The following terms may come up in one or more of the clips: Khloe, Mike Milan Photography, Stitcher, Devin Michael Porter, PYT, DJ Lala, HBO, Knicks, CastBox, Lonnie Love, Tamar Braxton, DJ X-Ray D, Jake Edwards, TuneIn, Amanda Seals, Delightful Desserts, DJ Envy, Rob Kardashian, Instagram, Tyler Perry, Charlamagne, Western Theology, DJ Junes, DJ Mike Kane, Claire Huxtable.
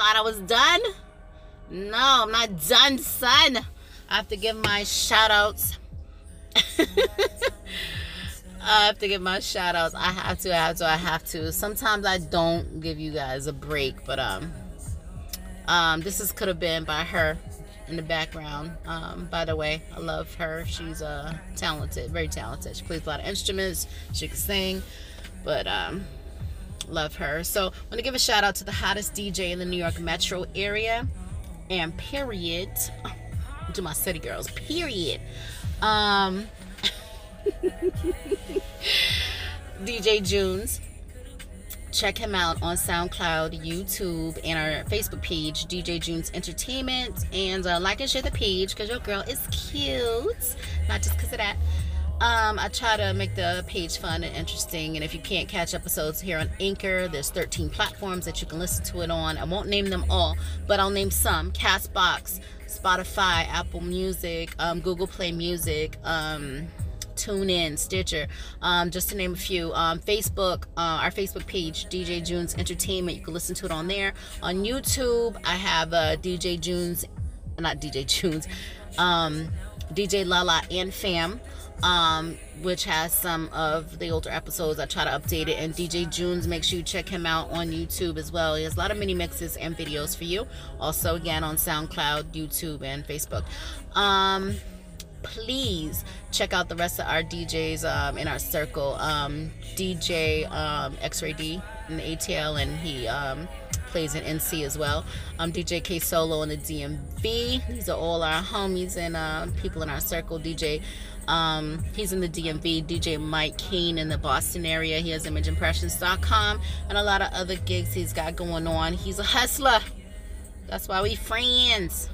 thought I was done. No, I'm not done, son. I have to give my shout outs. I have to give my shout outs. I have to. Sometimes I don't give you guys a break, but this is Could Have Been by her in the background. By the way, I love her. She's talented, very talented. She plays a lot of instruments, she can sing, but love her. So I want to give a shout out to the hottest DJ in the New York metro area and period. To my city girls, period. DJ Junes. Check him out on SoundCloud, YouTube, and our Facebook page, DJ Junes Entertainment. And like and share the page, because your girl is cute. Not just because of that. I try to make the page fun and interesting. And if you can't catch episodes here on Anchor, there's 13 platforms that you can listen to it on. I won't name them all, but I'll name some. CastBox, Spotify, Apple Music, Google Play Music, TuneIn, Stitcher, just to name a few. Facebook, our Facebook page, DJ Junes Entertainment. You can listen to it on there. On YouTube, I have DJ Lala and Fam, which has some of the older episodes. I try to update it. And DJ Junes, make sure you check him out on YouTube as well. He has a lot of mini mixes and videos for you. Also, again, on SoundCloud, YouTube, and Facebook. Please check out the rest of our DJs in our circle. DJ X-Ray D in the ATL, and he plays in NC as well. DJ K Solo in the DMV. These are all our homies and people in our circle. DJ, he's in the DMV. DJ Mike Kane in the Boston area. He has imageimpressions.com and a lot of other gigs he's got going on. He's a hustler. That's why we friends.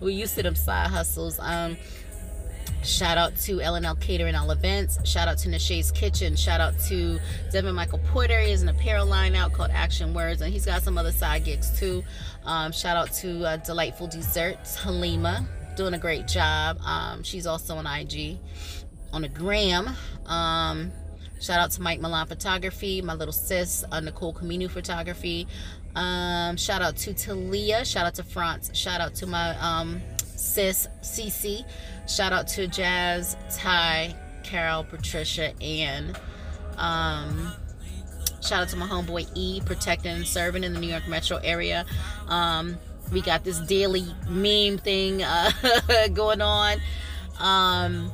We're used to them side hustles. Shout out to L&L Catering, all events. Shout out to Nache's Kitchen. Shout out to Devin Michael Porter. He has an apparel line out called Action Words, and he's got some other side gigs too. Shout out to Delightful Desserts, Halima, doing a great job. She's also on IG, on the gram. Shout out to Mike Milan Photography, my little sis, Nicole Kaminu Photography. Shout out to Talia. Shout out to France. Shout out to my sis Cece. Shout out to Jazz, Ty, Carol, Patricia, and shout out to my homeboy E, protecting and serving in the New York metro area. We got this daily meme thing going on, and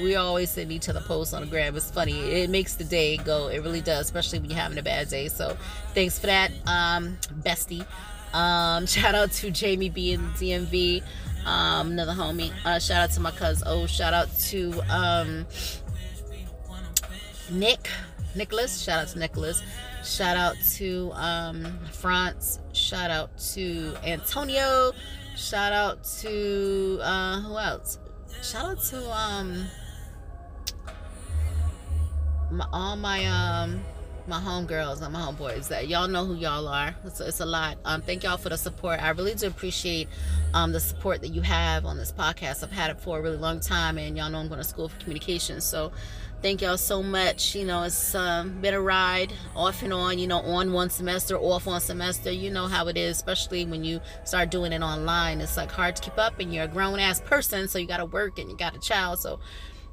we always send each other posts on the gram. It's funny. It makes the day go. It really does, especially when you're having a bad day. So thanks for that, bestie. Shout out to Jamie B in the DMV, another homie. Shout out to my cousin. Oh, shout out to Nicholas. Shout out to Nicholas. Shout out to France. Shout out to Antonio. Shout out to who else? Shout out to my homegirls and my homeboys. That y'all know who y'all are. It's a lot. Thank y'all for the support. I really do appreciate the support that you have on this podcast. I've had it for a really long time, and y'all know I'm going to school for communication. So thank y'all so much. You know, it's been a ride, off and on. You know, on one semester, off one semester. You know how it is, especially when you start doing it online. It's like hard to keep up, and you're a grown ass person, so you got to work and you got a child. So,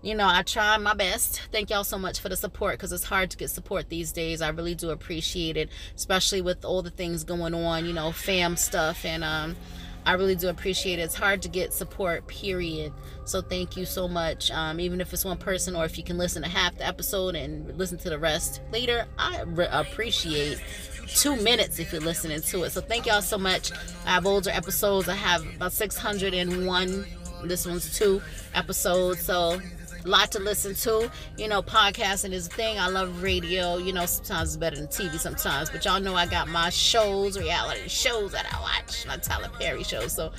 you know, I try my best. Thank y'all so much for the support, because it's hard to get support these days. I really do appreciate it, especially with all the things going on, you know, fam stuff, and I really do appreciate it. It's hard to get support, period. So thank you so much. Even if it's one person, or if you can listen to half the episode and listen to the rest later, I appreciate 2 minutes if you're listening to it. So thank y'all so much. I have older episodes. I have about 601. This one's 2 episodes, so a lot to listen to. You know, podcasting is a thing. I love radio. You know, sometimes it's better than TV sometimes. But y'all know I got my shows, reality shows that I watch, my Tyler Perry shows. So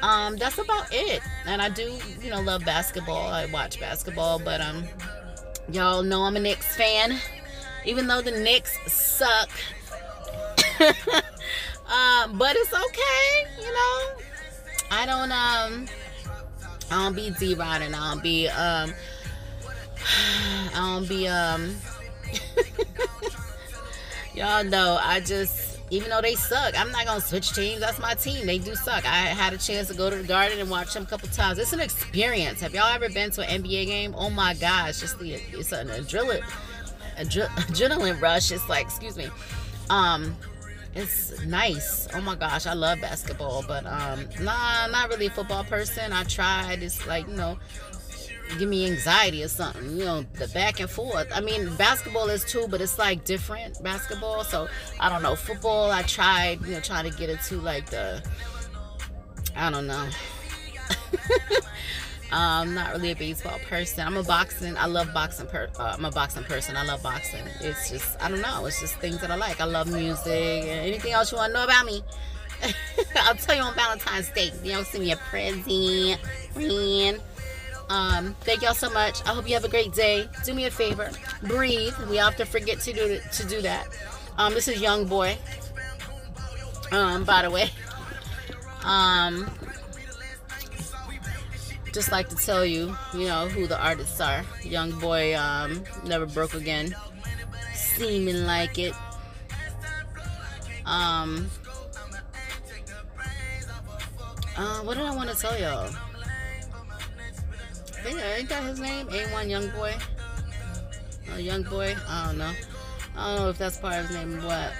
that's about it. And I do, you know, love basketball. I watch basketball. But y'all know I'm a Knicks fan. Even though the Knicks suck. But it's okay, you know. I don't be D-riding. I don't be Y'all know, I just, even though they suck, I'm not going to switch teams. That's my team. They do suck. I had a chance to go to the Garden and watch them a couple times. It's an experience. Have y'all ever been to an NBA game? Oh my gosh, it's an adrenaline rush. It's like, excuse me. It's nice. Oh my gosh, I love basketball, but not really a football person. I tried. It's like, you know, give me anxiety or something, you know, the back and forth. I mean, basketball is too, but it's like different basketball. So I don't know. Football, I tried, you know, trying to get into like the, I don't know. Not really a baseball person. I'm a boxing person. I love boxing. It's just, I don't know. It's just things that I like. I love music. And anything else you want to know about me? I'll tell you on Valentine's Day. You know, send me a present, friend. Thank y'all so much. I hope you have a great day. Do me a favor. Breathe. We often forget to do that. This is Young Boy. By the way. Just like to tell you, you know, who the artists are. Young Boy, Never Broke Again. Seeming Like It. What did I want to tell y'all? Ain't that his name? A1 Young Boy. Young Boy. I don't know. I don't know if that's part of his name, but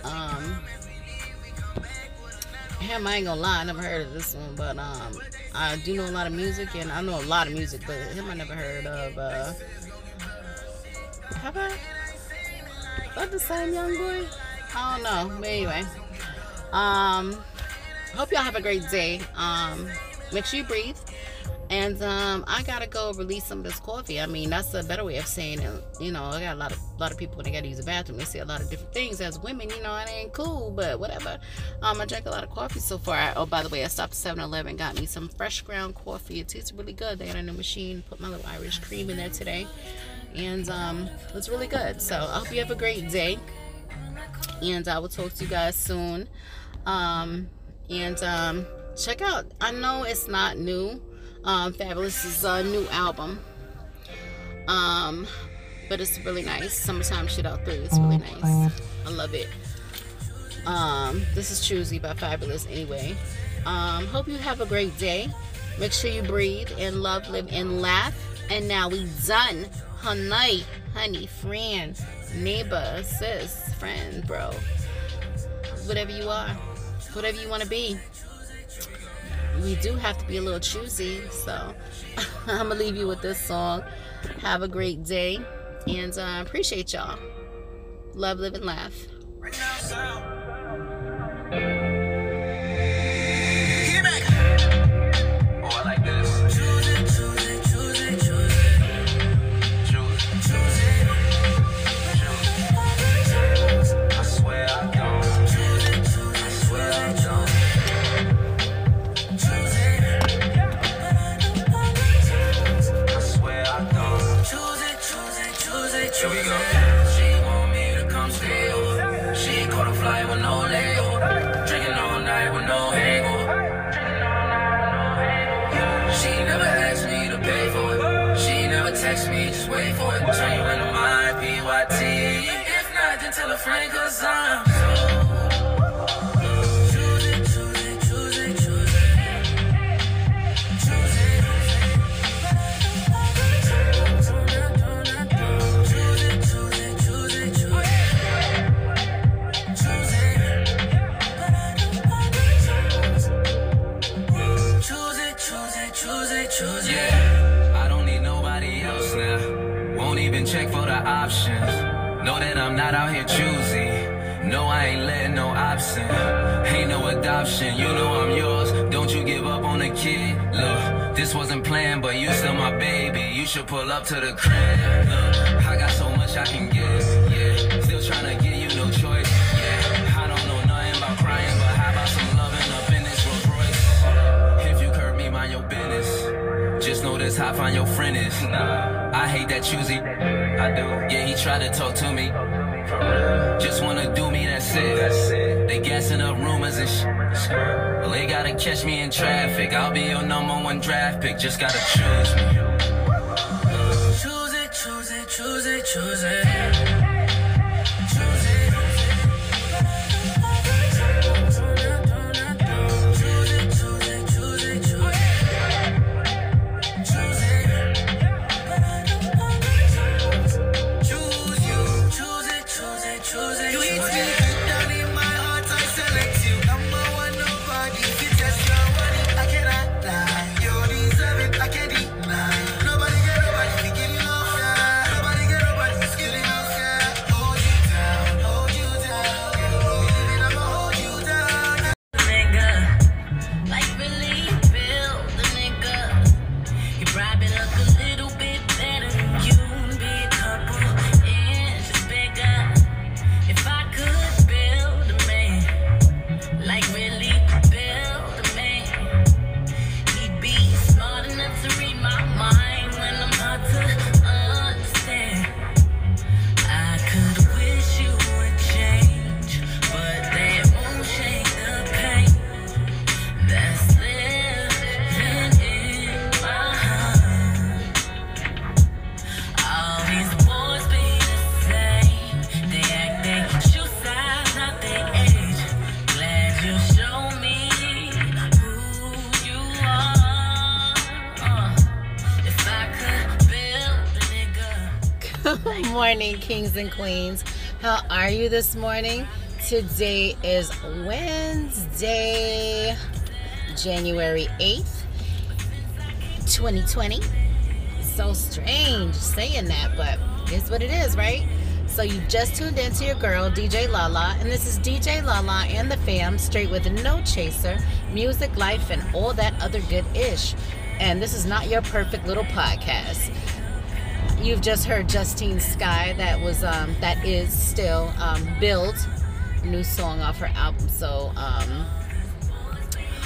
him, I ain't gonna lie, I never heard of this one, but I do know a lot of music, and I know a lot of music, but him I never heard of. How about that, the same Young Boy? I don't know, but anyway, hope y'all have a great day. Make sure you breathe. And I gotta go release some of this coffee. I mean, that's a better way of saying it. You know, I got a lot of people when they gotta use the bathroom. They say a lot of different things as women. You know, it ain't cool, but whatever. I drank a lot of coffee so far. Oh, by the way, I stopped at 7-Eleven, got me some fresh ground coffee. It tastes really good. They got a new machine. Put my little Irish cream in there today, and it's really good. So I hope you have a great day, and I will talk to you guys soon. Check out. I know it's not new. Fabulous's new album, but it's really nice. Summertime Shit Out 3, it's really nice. I love it. This is Choosy by Fabulous anyway. Hope you have a great day. Make sure you breathe and love, live, and laugh. And now we done. Honey, friend, neighbor, sis, friend, bro. Whatever you are, whatever you want to be. We do have to be a little choosy, so I'm gonna leave you with this song. Have a great day, and I appreciate y'all. Love, live, and laugh. Right now, get back. Oh, I like this. Choose it, choose it, choose it, choose it. Choose it, choose it, choose it. I swear I don't. Choose it, choose it. I swear I don't. Here we go. She want me to come stay over. She caught a flight with no layover. Drinking all night with no hangover. She never asked me to pay for it. She never text me, just wait for it. Turn you into mine, PYT. If not, then tell a friend, cause I'm so. Check for the options. Know that I'm not out here choosy. No, I ain't letting no option. Ain't no adoption. You know I'm yours. Don't you give up on a kid. Look, this wasn't planned, but you still my baby. You should pull up to the crib. Look, I got so much I can give. Yeah, still trying to give you no choice. Yeah, I don't know nothing about crying, but how about some loving up in this Rolls Royce? If you curb me, mind your business. Just know this how fine your friend is. Nah. I hate that choosy, I do. Yeah, he tried to talk to me. Just wanna do me, that's it. They gassing up rumors and shit. Well, they gotta catch me in traffic. I'll be your #1 draft pick. Just gotta choose me. Choose it, choose it, choose it, choose it. Good morning, kings and queens. How are you this morning? Today is Wednesday, January 8th, 2020. So strange saying that, but it's what it is, right? So you just tuned in to your girl, DJ Lala, and this is DJ Lala and the fam, straight with no chaser, music, life, and all that other good-ish. And this is not your perfect little podcast. You've just heard Justine Skye. That was, that is still Build, new song off her album. So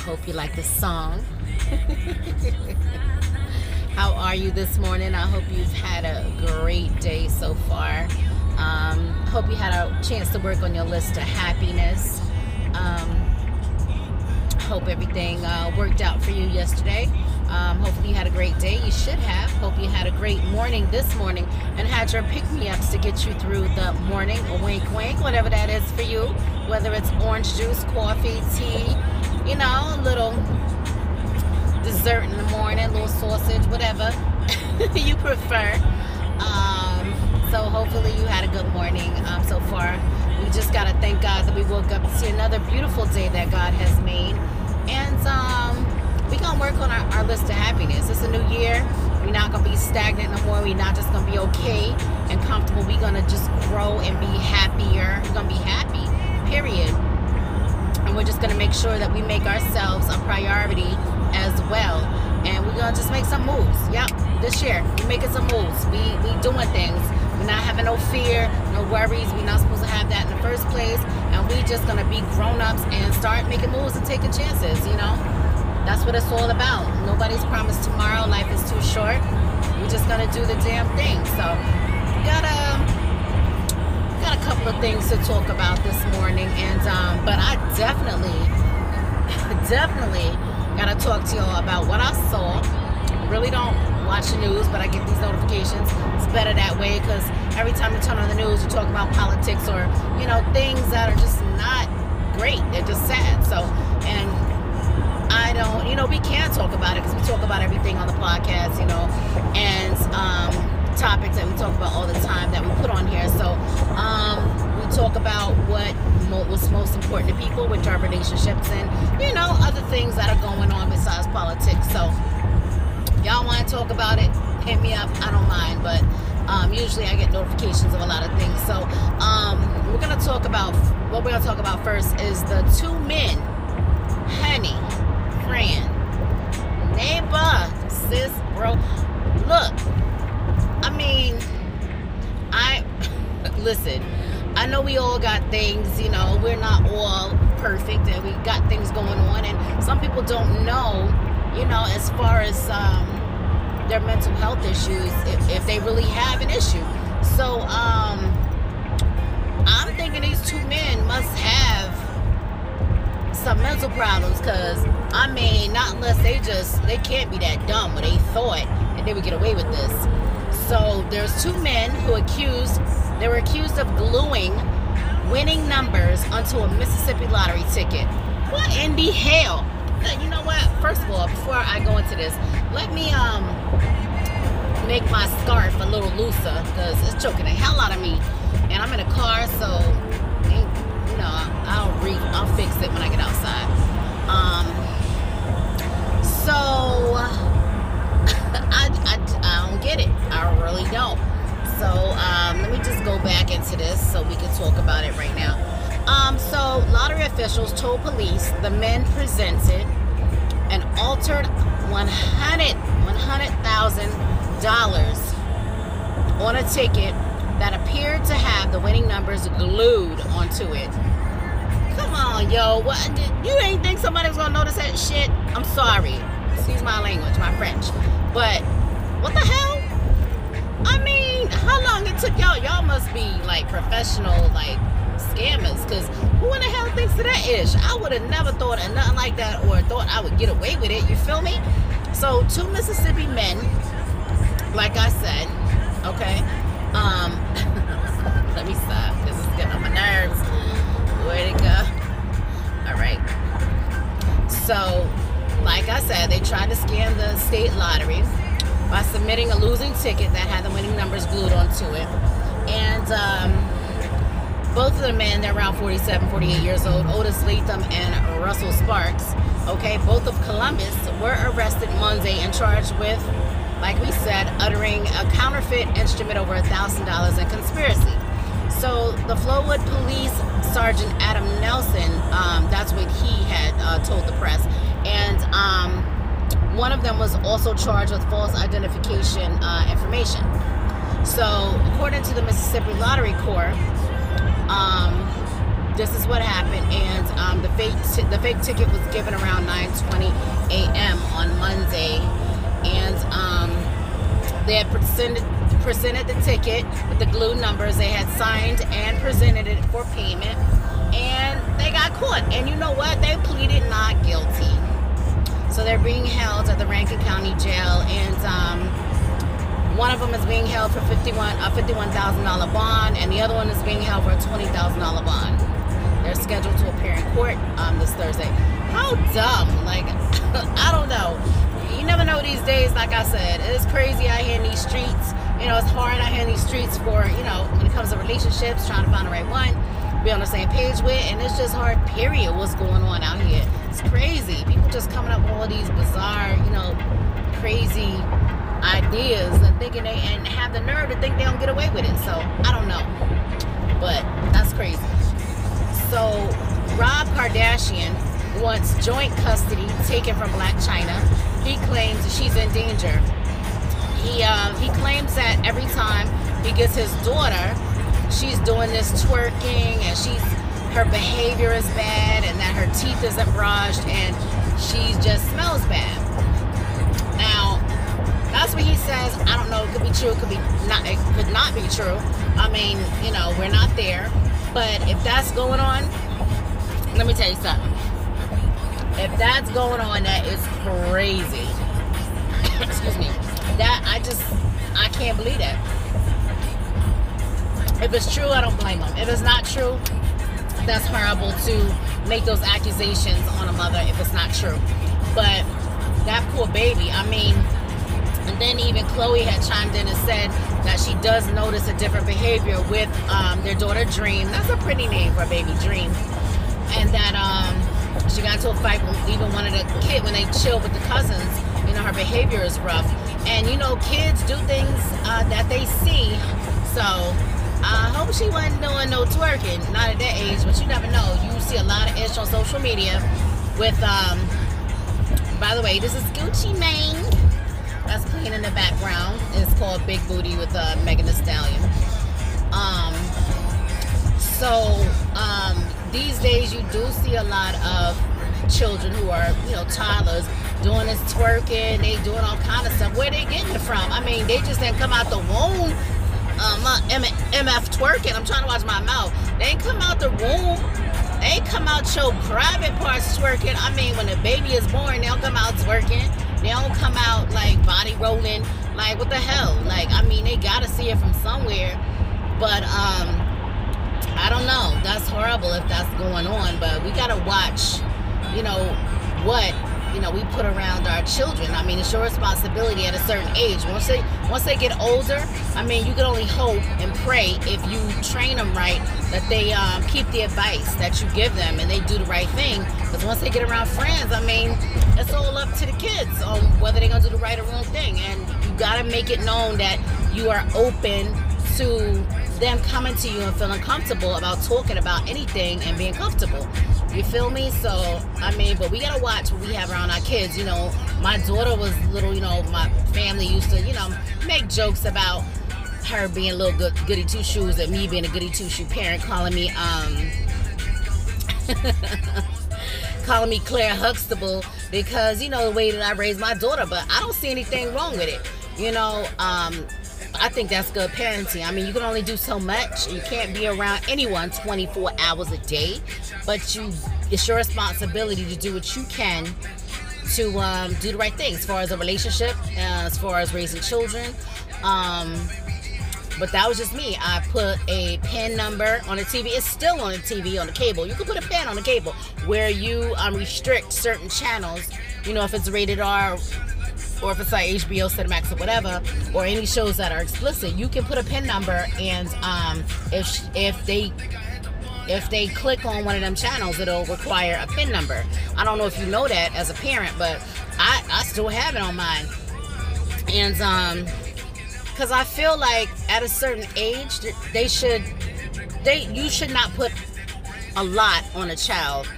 hope you like this song. How are you this morning? I hope you've had a great day so far. Hope you had a chance to work on your list of happiness. Hope everything worked out for you yesterday. Hopefully you had a great day. You should have. Hope you had a great morning this morning and had your pick-me-ups to get you through the morning. A wink, wink, whatever that is for you. Whether it's orange juice, coffee, tea, you know, a little dessert in the morning, a little sausage, whatever you prefer. So hopefully you had a good morning so far. We just got to thank God that we woke up to see another beautiful day that God has made. And, we're going to work on our list of happiness. It's a new year. We're not going to be stagnant no more. We're not just going to be okay and comfortable. We're going to just grow and be happier. We're going to be happy, period. And we're just going to make sure that we make ourselves a priority as well. And we're going to just make some moves. Yep, this year, we're making some moves. We doing things. We're not having no fear, no worries. We're not supposed to have that in the first place. And we're just going to be grown-ups and start making moves and taking chances, you know? That's what it's all about. Nobody's promised tomorrow. Life is too short. We're just gonna do the damn thing. So, got a couple of things to talk about this morning, and but I definitely gotta talk to y'all about what I saw. Really don't watch the news, but I get these notifications. It's better that way because every time you turn on the news, you talk about politics or you know things that are just not great. They're just sad. So and. I don't, you know, we can talk about it because we talk about everything on the podcast, you know, and topics that we talk about all the time that we put on here. So we talk about what's most important to people, which are relationships and, you know, other things that are going on besides politics. So y'all want to talk about it, hit me up. I don't mind, but usually I get notifications of a lot of things. So we're going to talk about, what we're going to talk about first is the two men, honey. Friend, neighbor, sis, bro, look, I mean, listen, I know we all got things, you know, we're not all perfect and we got things going on and some people don't know, you know, as far as their mental health issues, if they really have an issue. So, I'm thinking these two men must have some mental problems because I mean not unless they can't be that dumb when they thought that they would get away with this. So there's two men who were accused of gluing winning numbers onto a Mississippi lottery ticket. What in the hell? You know what, first of all, before I go into this, let me make my scarf a little looser because it's choking the hell out of me and I'm in a car, so you know, I'll fix it when I get outside. So I don't get it. I really don't. So let me just go back into this so we can talk about it right now. So lottery officials told police the men presented an altered $100,000 on a ticket that appeared to have the winning numbers glued onto it. Come on, yo. What? You ain't think somebody was gonna notice that shit? I'm sorry. Excuse my language, my French. But, what the hell? I mean, how long it took y'all? Y'all must be, like, professional, like, scammers. Because who in the hell thinks of that ish? I would have never thought of nothing like that or thought I would get away with it. You feel me? So, two Mississippi men, like I said, okay, let me stop, this is getting on my nerves. Where'd it go? Alright. So, like I said, they tried to scam the state lottery by submitting submitting a losing ticket that had the winning numbers glued onto it. And both of the men, they're around 47, 48 years old, Otis Latham and Russell Sparks, okay, both of Columbus, were arrested Monday and charged with, like we said, uttering a counterfeit instrument over $1,000 in conspiracy. So the Flowood Police Sergeant Adam Nelson, that's what he had told the press. And one of them was also charged with false identification information. So according to the Mississippi Lottery Corps, this is what happened. And the fake ticket was given around 9:20 a.m. on Monday. And they had presented the ticket with the glue numbers. They had signed and presented it for payment, and they got caught. And you know what? They pleaded not guilty. So they're being held at the Rankin County Jail, and one of them is being held for $51,000 bond, and the other one is being held for a $20,000 bond. They're scheduled to appear in court this Thursday. How dumb! Like, I don't know. You never know these days. Like I said, it's crazy out here in these streets. You know, it's hard out here in these streets for, you know, when it comes to relationships, trying to find the right one, be on the same page with, and it's just hard, period, what's going on out here. It's crazy. People just coming up with all these bizarre, you know, crazy ideas and thinking they, and have the nerve to think they don't get away with it. So, I don't know. But, that's crazy. So, Rob Kardashian wants joint custody taken from Blac Chyna. He claims she's in danger. He claims that every time he gets his daughter, she's doing this twerking, and her behavior is bad, and that her teeth isn't brushed, and she just smells bad. Now, that's what he says. I don't know. It could be true. It could be not. It could not be true. I mean, you know, we're not there. But if that's going on, let me tell you something. If that's going on, that is crazy. Excuse me. That, I can't believe that. If it's true, I don't blame them. If it's not true, that's horrible to make those accusations on a mother if it's not true. But that poor baby, I mean, and then even Khloe had chimed in and said that she does notice a different behavior with their daughter Dream. That's a pretty name for a baby, Dream. And that she got into a fight with even one of the kids when they chilled with the cousins. You know, her behavior is rough. And, you know, kids do things that they see. So, I hope she wasn't doing no twerking. Not at that age, but you never know. You see a lot of ish on social media with, by the way, this is Gucci Mane. That's playing in the background. It's called Big Booty with Megan Thee Stallion. These days you do see a lot of children who are, you know, toddlers doing this twerking, they doing all kind of stuff. Where they getting it from? I mean, they just didn't come out the womb MF twerking. I'm trying to watch my mouth. They ain't come out the womb. They ain't come out your private parts twerking. I mean, when the baby is born, they don't come out twerking. They don't come out like body rolling. Like, what the hell? Like, I mean, they gotta see it from somewhere. But I don't know. That's horrible if that's going on. But we gotta watch, you know, what, you know, we put around our children. I mean, it's your responsibility at a certain age. Once they get older, I mean, you can only hope and pray if you train them right that they keep the advice that you give them and they do the right thing. Because once they get around friends, I mean, it's all up to the kids on whether they're going to do the right or wrong thing. And you got to make it known that you are open to them coming to you and feeling comfortable about talking about anything and being comfortable. You feel me? So, I mean, but we got to watch what we have around our kids. You know, my daughter was little, you know, my family used to, you know, make jokes about her being a little goody two-shoes and me being a goody two-shoe parent, calling me, calling me Claire Huxtable because, you know, the way that I raised my daughter, but I don't see anything wrong with it. You know, I think that's good parenting. I mean, you can only do so much. You can't be around anyone 24 hours a day, but it's your responsibility to do what you can to do the right thing as far as a relationship, as far as raising children. But that was just me. I put a PIN number on the TV. It's still on the TV, on the cable. You can put a PIN on the cable where you restrict certain channels. You know, if it's rated R, or if it's like HBO, Cinemax, or whatever, or any shows that are explicit, you can put a PIN number, and if they click on one of them channels, it'll require a PIN number. I don't know if you know that as a parent, but I still have it on mine. And because I feel like at a certain age, you should not put a lot on a child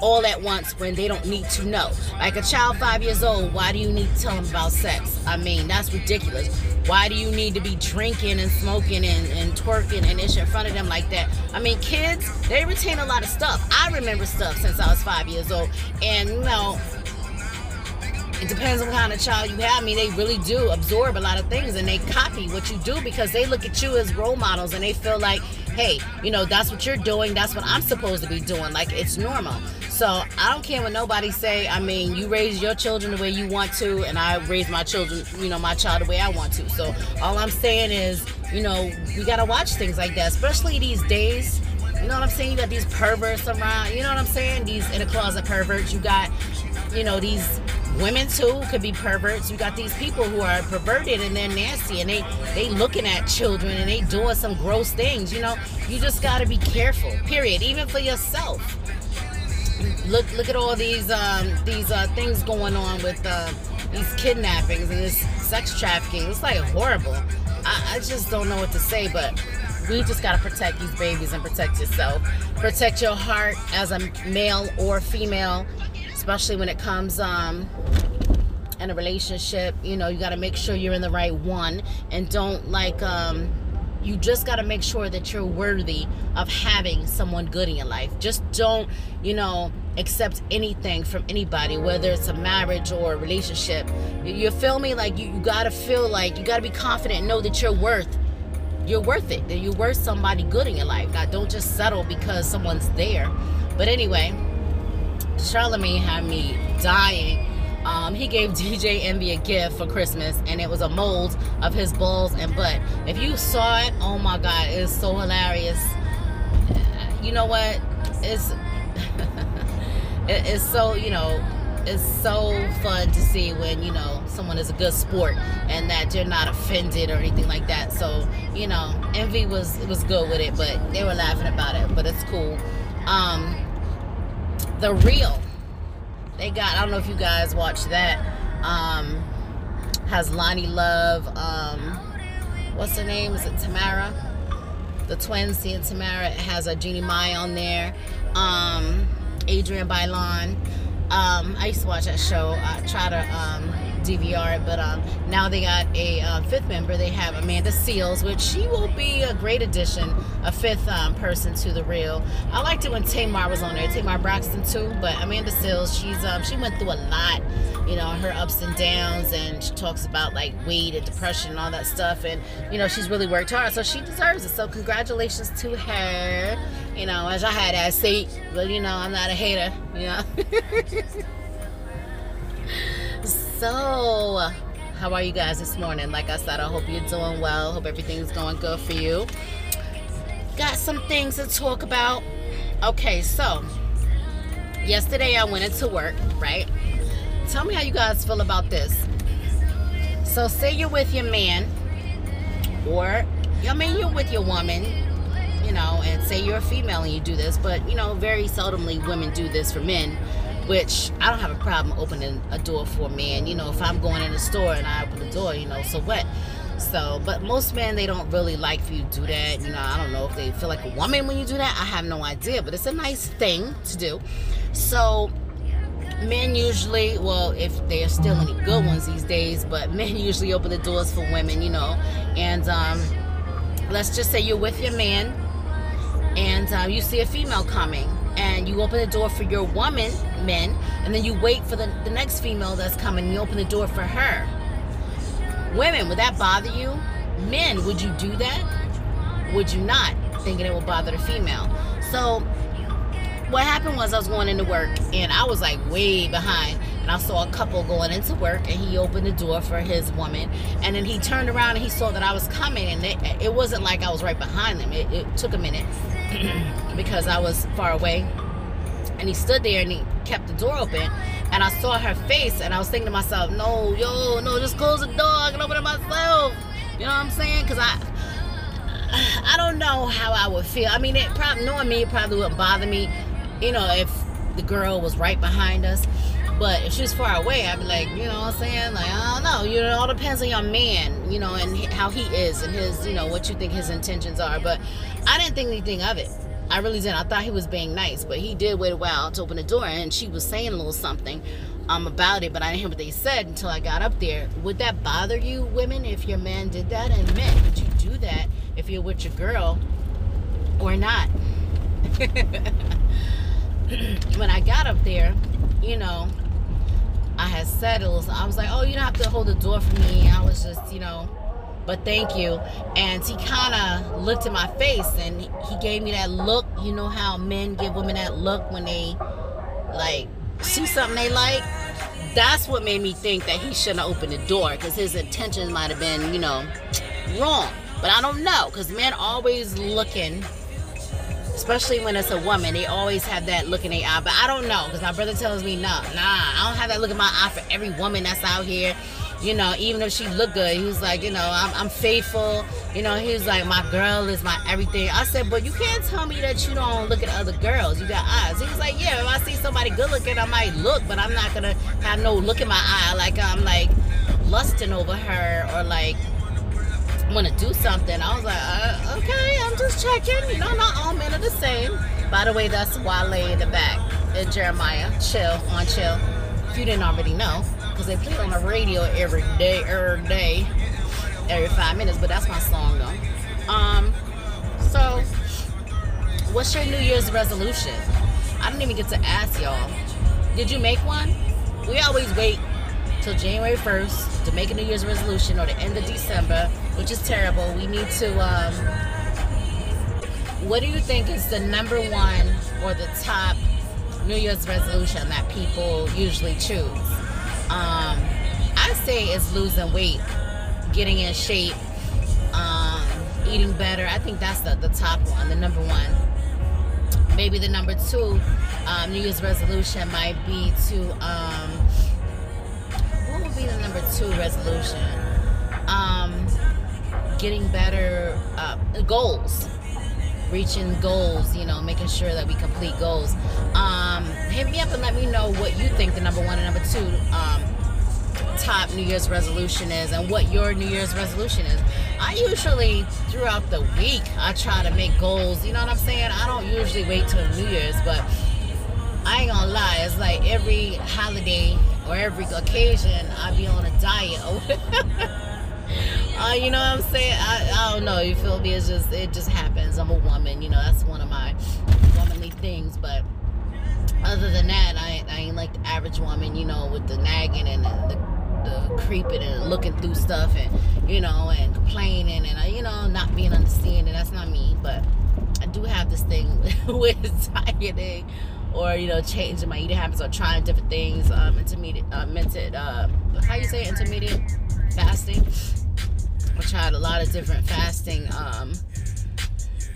all at once when they don't need to know. Like a child 5 years old, why do you need to tell them about sex? I mean, that's ridiculous. Why do you need to be drinking and smoking and twerking and ish in front of them like that? I mean, kids, they retain a lot of stuff. I remember stuff since I was 5 years old. And, you know, it depends on what kind of child you have. I mean, they really do absorb a lot of things, and they copy what you do because they look at you as role models, and they feel like, hey, you know, that's what you're doing. That's what I'm supposed to be doing. Like, it's normal. So I don't care what nobody say. I mean, you raise your children the way you want to, and I raise my children, you know, my child the way I want to. So all I'm saying is, you know, we got to watch things like that, especially these days. You know what I'm saying? You got these perverts around. You know what I'm saying? These in the closet perverts. You got, you know, these women too could be perverts. You got these people who are perverted and they're nasty, and they looking at children and they doing some gross things. You know, you just got to be careful, period. Even for yourself. Look at all these things going on with these kidnappings and this sex trafficking. It's like horrible. I just don't know what to say, but we just got to protect these babies and protect yourself. Protect your heart as a male or female, especially when it comes in a relationship. You know, you got to make sure you're in the right one, and don't like... You just got to make sure that you're worthy of having someone good in your life. Just don't, you know, accept anything from anybody, whether it's a marriage or a relationship. You feel me? Like, you got to feel like, you got to be confident and know that you're worth it. That you're worth somebody good in your life. Now, don't just settle because someone's there. But anyway, Charlamagne had me dying. He gave DJ Envy a gift for Christmas, and it was a mold of his balls and butt. If you saw it, oh my God, it's so hilarious. You know what? It's so, you know, it's so fun to see when, you know, someone is a good sport and that they're not offended or anything like that. So, you know, Envy was good with it, but they were laughing about it. But it's cool. The Real. They got, I don't know if you guys watched that, has Lonnie Love, what's her name, is it Tamara? The twins, seeing Tamara, it has a Jeannie Mai on there, Adrienne Bailon. I used to watch that show. I try to DVR it, but now they got a fifth member. They have Amanda Seals, which she will be a great addition, a fifth person to The Real. I liked it when Tamar was on there, Tamar Braxton too, but Amanda Seals, she's she went through a lot, you know, her ups and downs, and she talks about like weight and depression and all that stuff, and you know, she's really worked hard, so she deserves it. So congratulations to her. You know, as I had that seat, but you know, I'm not a hater, you know. So, how are you guys this morning? Like I said, I hope you're doing well. Hope everything's going good for you. Got some things to talk about. Okay, so yesterday I went into work, right? Tell me how you guys feel about this. So, say you're with your man, or I mean, you're with your woman, you know, and say you're a female and you do this, but you know, very seldomly women do this for men. Which I don't have a problem opening a door for a man. You know, if I'm going in the store and I open the door, you know, so what? So, but most men, they don't really like for you to do that. You know, I don't know if they feel like a woman when you do that. I have no idea, but it's a nice thing to do. So, men usually, well, if there are still any good ones these days, but men usually open the doors for women, you know. And let's just say you're with your man and you see a female coming. And you open the door for your woman, men, and then you wait for the next female that's coming. You open the door for her. Women, would that bother you? Men, would you do that? Would you not? Thinking it will bother the female. So what happened was I was going into work, and I was like way behind. And I saw a couple going into work, and he opened the door for his woman. And then he turned around, and he saw that I was coming. And it wasn't like I was right behind them. It took a minute. Because I was far away, and he stood there and he kept the door open, and I saw her face, and I was thinking to myself, no, yo, no, just close the door, I can open it myself, you know what I'm saying? Because I don't know how I would feel. I mean, it probably, knowing me, it probably wouldn't bother me, you know, if the girl was right behind us. But if she was far away, I'd be like, you know what I'm saying? Like, I don't know. You know, it all depends on your man, you know, and how he is and his, you know, what you think his intentions are. But I didn't think anything of it. I really didn't. I thought he was being nice, but he did wait a while to open the door, and she was saying a little something about it, but I didn't hear what they said until I got up there. Would that bother you, women, if your man did that? And men, would you do that if you're with your girl or not? When I got up there, you know, I had settled. I was like, oh, you don't have to hold the door for me. I was just, you know, but thank you. And he kind of looked in my face, and he gave me that look. You know how men give women that look when they, like, see something they like? That's what made me think that he shouldn't have opened the door, because his intentions might have been, you know, wrong. But I don't know, because men always looking, especially when it's a woman, they always have that look in their eye. But I don't know, because my brother tells me, nah, I don't have that look in my eye for every woman that's out here. You know, even if she look good, he was like, you know, I'm faithful. You know, he was like, my girl is my everything. I said, but you can't tell me that you don't look at other girls. You got eyes. He was like, yeah, if I see somebody good looking, I might look, but I'm not going to have no look in my eye. Like, I'm, like, lusting over her or, like, want to do something. I was like, okay, I'm just checking. You know, not all men are the same. By the way, that's Wale in the back. And Jeremiah, chill on chill. If you didn't already know, because they play it on the radio every day, every 5 minutes. But that's my song though. So what's your New Year's resolution? I didn't even get to ask y'all. Did you make one? We always wait till January 1st to make a New Year's resolution, or the end of December, which is terrible. We need to, what do you think is the number one or the top New Year's resolution that people usually choose? I say it's losing weight, getting in shape, eating better. I think that's the top one, the number one. Maybe the number two New Year's resolution might be to, what would be the number two resolution? Getting better, goals, reaching goals, you know, making sure that we complete goals. Hit me up and let me know what you think the number one and number two top New Year's resolution is, and what your New Year's resolution is. I usually, throughout the week, I try to make goals, you know what I'm saying? I don't usually wait till New Year's, but I ain't gonna lie, it's like every holiday or every occasion, I be on a diet. You know what I'm saying? I don't know, you feel me? It's just, it just happens. I'm a woman, you know, that's one of my womanly things. But other than that, I ain't like the average woman, you know, with the nagging and the creeping and looking through stuff and, you know, and complaining and, you know, not being understanding. That's not me. But I do have this thing with dieting, or, you know, changing my eating habits, or trying different things, intermittent fasting. I tried a lot of different fasting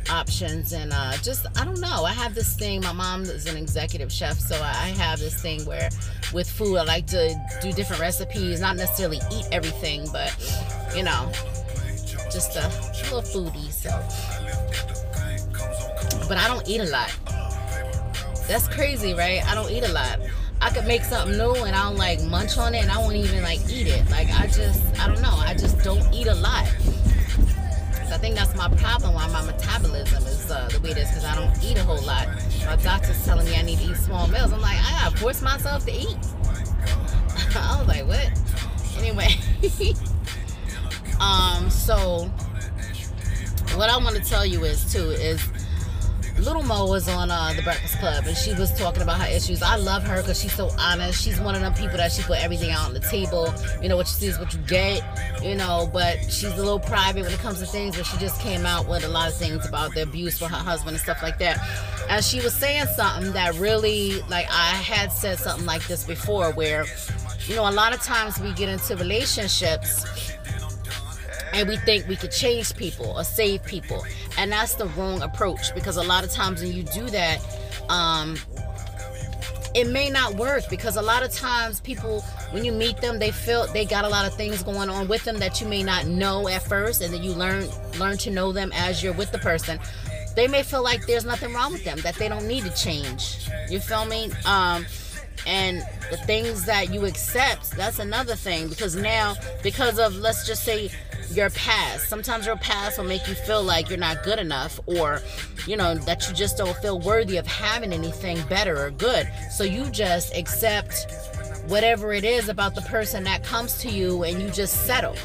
options, and just, I don't know, I have this thing, my mom is an executive chef, so I have this thing where with food, I like to do different recipes, not necessarily eat everything, but, you know, just a little foodie, so. But I don't eat a lot. That's crazy, right? I don't eat a lot. I could make something new and I don't like munch on it, and I won't even like eat it. Like, I don't know. I just don't eat a lot. So I think that's my problem, why my metabolism is the way it is, because I don't eat a whole lot. My doctor's telling me I need to eat small meals. I'm like, I gotta force myself to eat. I was like, what? Anyway. So what I want to tell you is too is, Lil Mo was on The Breakfast Club, and she was talking about her issues. I love her because she's so honest. She's one of them people that she put everything out on the table. You know, what you see is what you get, you know, but she's a little private when it comes to things, but she just came out with a lot of things about the abuse from her husband and stuff like that. And she was saying something that really, like, I had said something like this before, where, you know, a lot of times we get into relationships and we think we could change people or save people. And that's the wrong approach, because a lot of times when you do that, it may not work, because a lot of times people, when you meet them, they feel they got a lot of things going on with them that you may not know at first, and then you learn to know them as you're with the person. They may feel like there's nothing wrong with them, that they don't need to change. You feel me? And the things that you accept, that's another thing, because now, because of, let's just say, your past, sometimes your past will make you feel like you're not good enough, or, you know, that you just don't feel worthy of having anything better or good, so you just accept whatever it is about the person that comes to you, and you just settle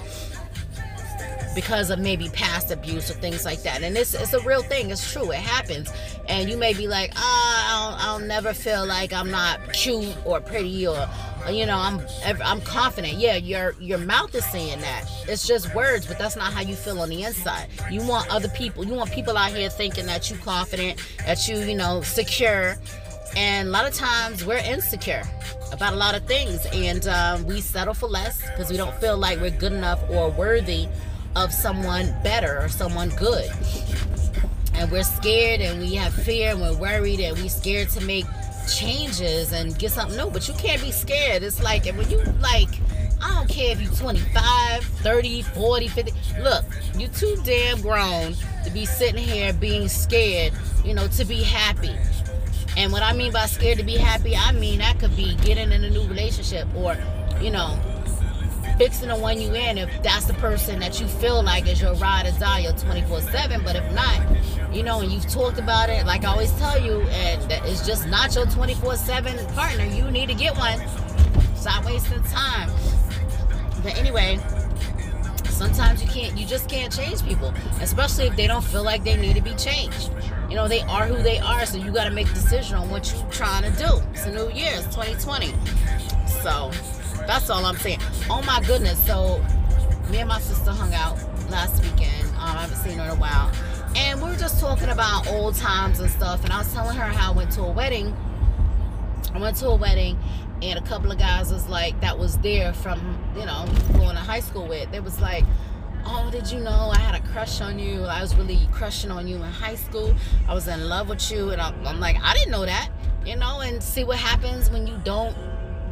because of maybe past abuse or things like that. And it's a real thing, it's true, it happens. And you may be like, I'll never feel like I'm not cute or pretty, or, you know, I'm confident. Yeah, your mouth is saying that. It's just words, but that's not how you feel on the inside. You want other people, you want people out here thinking that you confident, that you know, secure. And a lot of times we're insecure about a lot of things, and we settle for less because we don't feel like we're good enough or worthy of someone better or someone good. And we're scared, and we have fear, and we're worried, and we're scared to make changes and get something new. But you can't be scared. It's like, and when you, like, I don't care if you're 25, 30, 40, 50, look, you're too damn grown to be sitting here being scared, you know, to be happy. And what I mean by scared to be happy, I mean that could be getting in a new relationship, or, you know, fixing the one you in, if that's the person that you feel like is your ride or die, your 24/7. But if not, you know, and you've talked about it, like I always tell you, and it's just not your 24/7 partner. You need to get one. Stop wasting time. But anyway, sometimes you just can't change people, especially if they don't feel like they need to be changed. You know, they are who they are, so you got to make a decision on what you're trying to do. It's a new year, it's 2020, so. That's all I'm saying. Oh my goodness. So me and my sister hung out last weekend. I haven't seen her in a while. And we were just talking about old times and stuff. And I was telling her how I went to a wedding. And a couple of guys was like, that was there from, you know, going to high school with. They was like, oh, did you know I had a crush on you? I was really crushing on you in high school. I was in love with you. And I'm like, I didn't know that. You know, and see what happens when you don't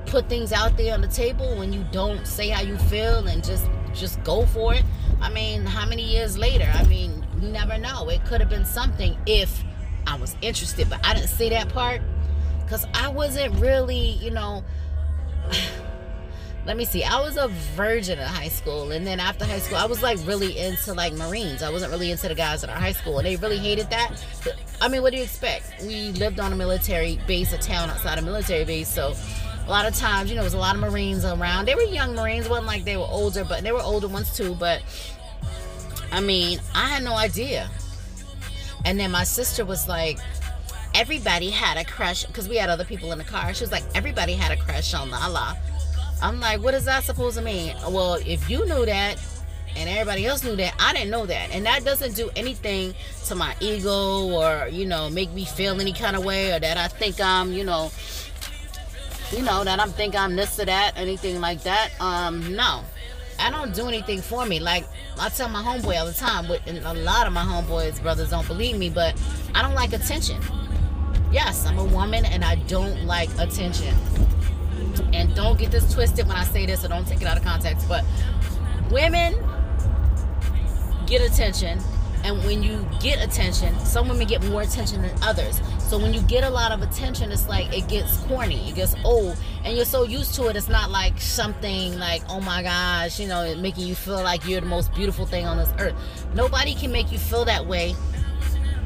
put things out there on the table, when you don't say how you feel and just go for it. I mean, how many years later? I mean, you never know. It could have been something if I was interested, but I didn't see that part because I wasn't really, you know, let me see. I was a virgin in high school, and then after high school, I was like really into like Marines. I wasn't really into the guys in our high school, and they really hated that. I mean, what do you expect? We lived on a military base, a town outside a military base, so a lot of times, you know, there was a lot of Marines around. They were young Marines. It wasn't like they were older, but they were older ones too. But, I mean, I had no idea. And then my sister was like, everybody had a crush, because we had other people in the car. She was like, everybody had a crush on Lala. I'm like, what is that supposed to mean? Well, if you knew that and everybody else knew that, I didn't know that. And that doesn't do anything to my ego or, you know, make me feel any kind of way, or that I think I'm, you know, that I'm think I'm this or that, anything like that. No, I don't do anything for me. Like, I tell my homeboy all the time, and a lot of my homeboys, brothers don't believe me, but I don't like attention. Yes, I'm a woman, and I don't like attention. And don't get this twisted when I say this, so don't take it out of context, but women get attention, and when you get attention, some women get more attention than others. So when you get a lot of attention, it's like it gets corny, it gets old, and you're so used to it, it's not like something like, oh my gosh, you know, making you feel like you're the most beautiful thing on this earth. Nobody can make you feel that way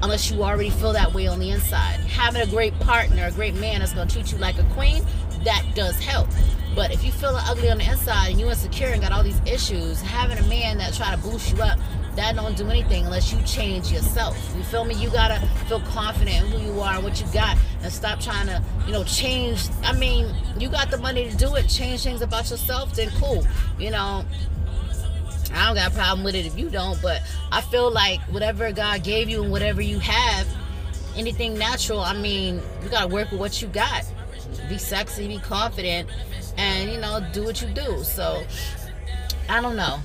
unless you already feel that way on the inside. Having a great partner, a great man that's gonna treat you like a queen, that does help. But if you feeling ugly on the inside and you insecure and got all these issues, having a man that try to boost you up, that don't do anything unless you change yourself. You feel me? You gotta feel confident in who you are and what you got, and stop trying to, you know, change. I mean, you got the money to do it. Change things about yourself, then cool. You know, I don't got a problem with it if you don't, but I feel like whatever God gave you and whatever you have, anything natural, I mean, you gotta work with what you got. Be sexy, be confident, and, you know, do what you do. So, I don't know.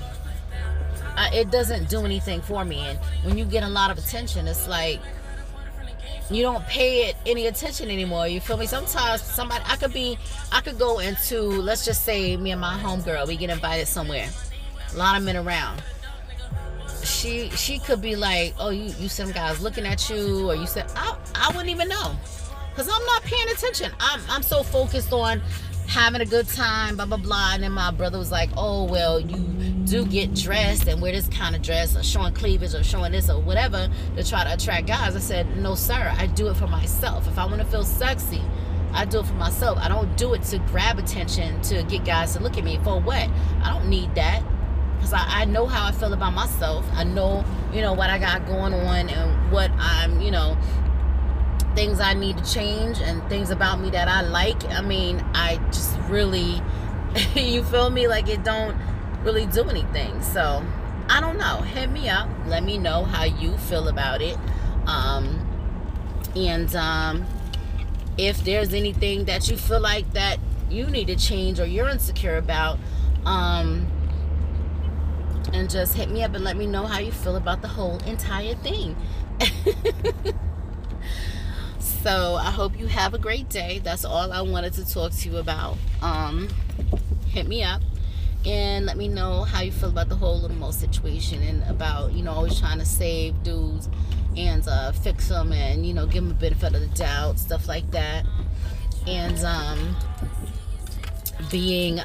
It doesn't do anything for me. And when you get a lot of attention, it's like, you don't pay it any attention anymore. You feel me? Sometimes somebody, I could go into, let's just say me and my homegirl, we get invited somewhere. A lot of men around. She could be like, oh, you some guys looking at you, or you said, I wouldn't even know, cause I'm not paying attention. I'm so focused on having a good time, blah blah blah. And then my brother was like, oh well, you do get dressed and wear this kind of dress, or showing cleavage, or showing this, or whatever, to try to attract guys. I said, no sir, I do it for myself. If I want to feel sexy, I do it for myself. I don't do it to grab attention, to get guys to look at me. For what? I don't need that. Because I know how I feel about myself. I know, you know, what I got going on, and what I'm, you know, things I need to change, and things about me that I like. I mean, I just really, you feel me? Like, it don't really do anything. So, I don't know. Hit me up. Let me know how you feel about it. If there's anything that you feel like that you need to change, or you're insecure about, and just hit me up and let me know how you feel about the whole entire thing. So I hope you have a great day. That's all I wanted to talk to you about. Hit me up and let me know how you feel about the whole Lil Mo situation, and about, you know, always trying to save dudes and fix them, and, you know, give them a benefit of the doubt, stuff like that. And being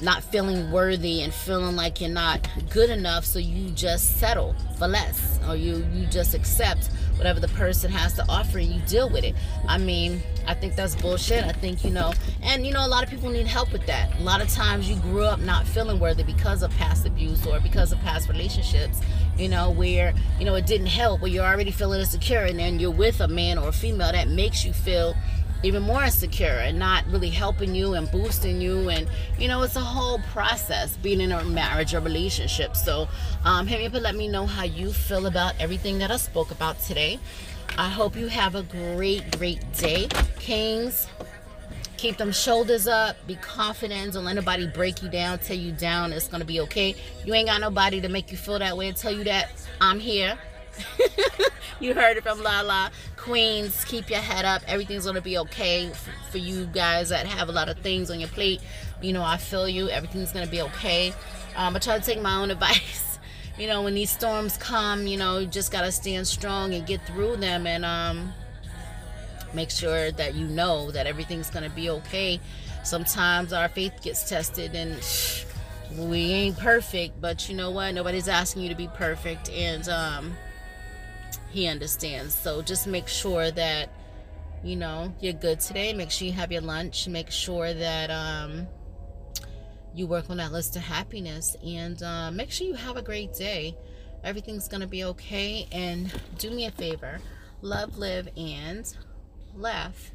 not feeling worthy and feeling like you're not good enough, so you just settle for less, or you just accept whatever the person has to offer, and you deal with it. I mean, I think that's bullshit. I think, you know, and you know, a lot of people need help with that. A lot of times you grew up not feeling worthy because of past abuse, or because of past relationships, you know, where, you know, it didn't help, where you're already feeling insecure, and then you're with a man or a female that makes you feel even more insecure, and not really helping you and boosting you. And, you know, it's a whole process being in a marriage or relationship. So hit me up and let me know how you feel about everything that I spoke about today. I hope you have a great day. Kings, keep them shoulders up, be confident, don't let nobody break you down, tear you down. It's gonna be okay. You ain't got nobody to make you feel that way and tell you that. I'm here. You heard it from Lala. Queens, keep your head up. Everything's gonna be okay. For you guys that have a lot of things on your plate, you know, I feel you. Everything's gonna be okay. I try to take my own advice. You know, when these storms come, you know, you just gotta stand strong and get through them, and make sure that you know that everything's gonna be okay. Sometimes our faith gets tested, and we ain't perfect, but you know what? Nobody's asking you to be perfect, and he understands. So just make sure that, you know, you're good today. Make sure you have your lunch. Make sure that you work on that list of happiness, and make sure you have a great day. Everything's gonna be okay. And do me a favor, love, live, and laugh.